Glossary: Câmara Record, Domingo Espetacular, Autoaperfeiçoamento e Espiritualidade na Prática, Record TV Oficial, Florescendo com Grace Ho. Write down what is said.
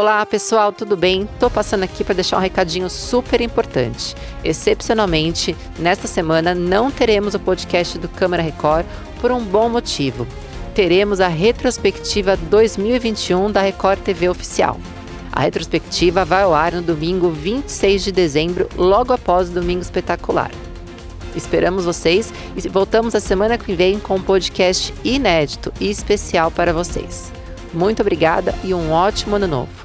Olá pessoal, tudo bem? Tô passando aqui para deixar um recadinho super importante. Excepcionalmente, nesta semana não teremos o podcast do Câmara Record por um bom motivo. Teremos a retrospectiva 2021 da Record TV Oficial. A retrospectiva vai ao ar no domingo 26 de dezembro, logo após o Domingo Espetacular. Esperamos vocês e voltamos a semana que vem com um podcast inédito e especial para vocês. Muito obrigada e um ótimo ano novo!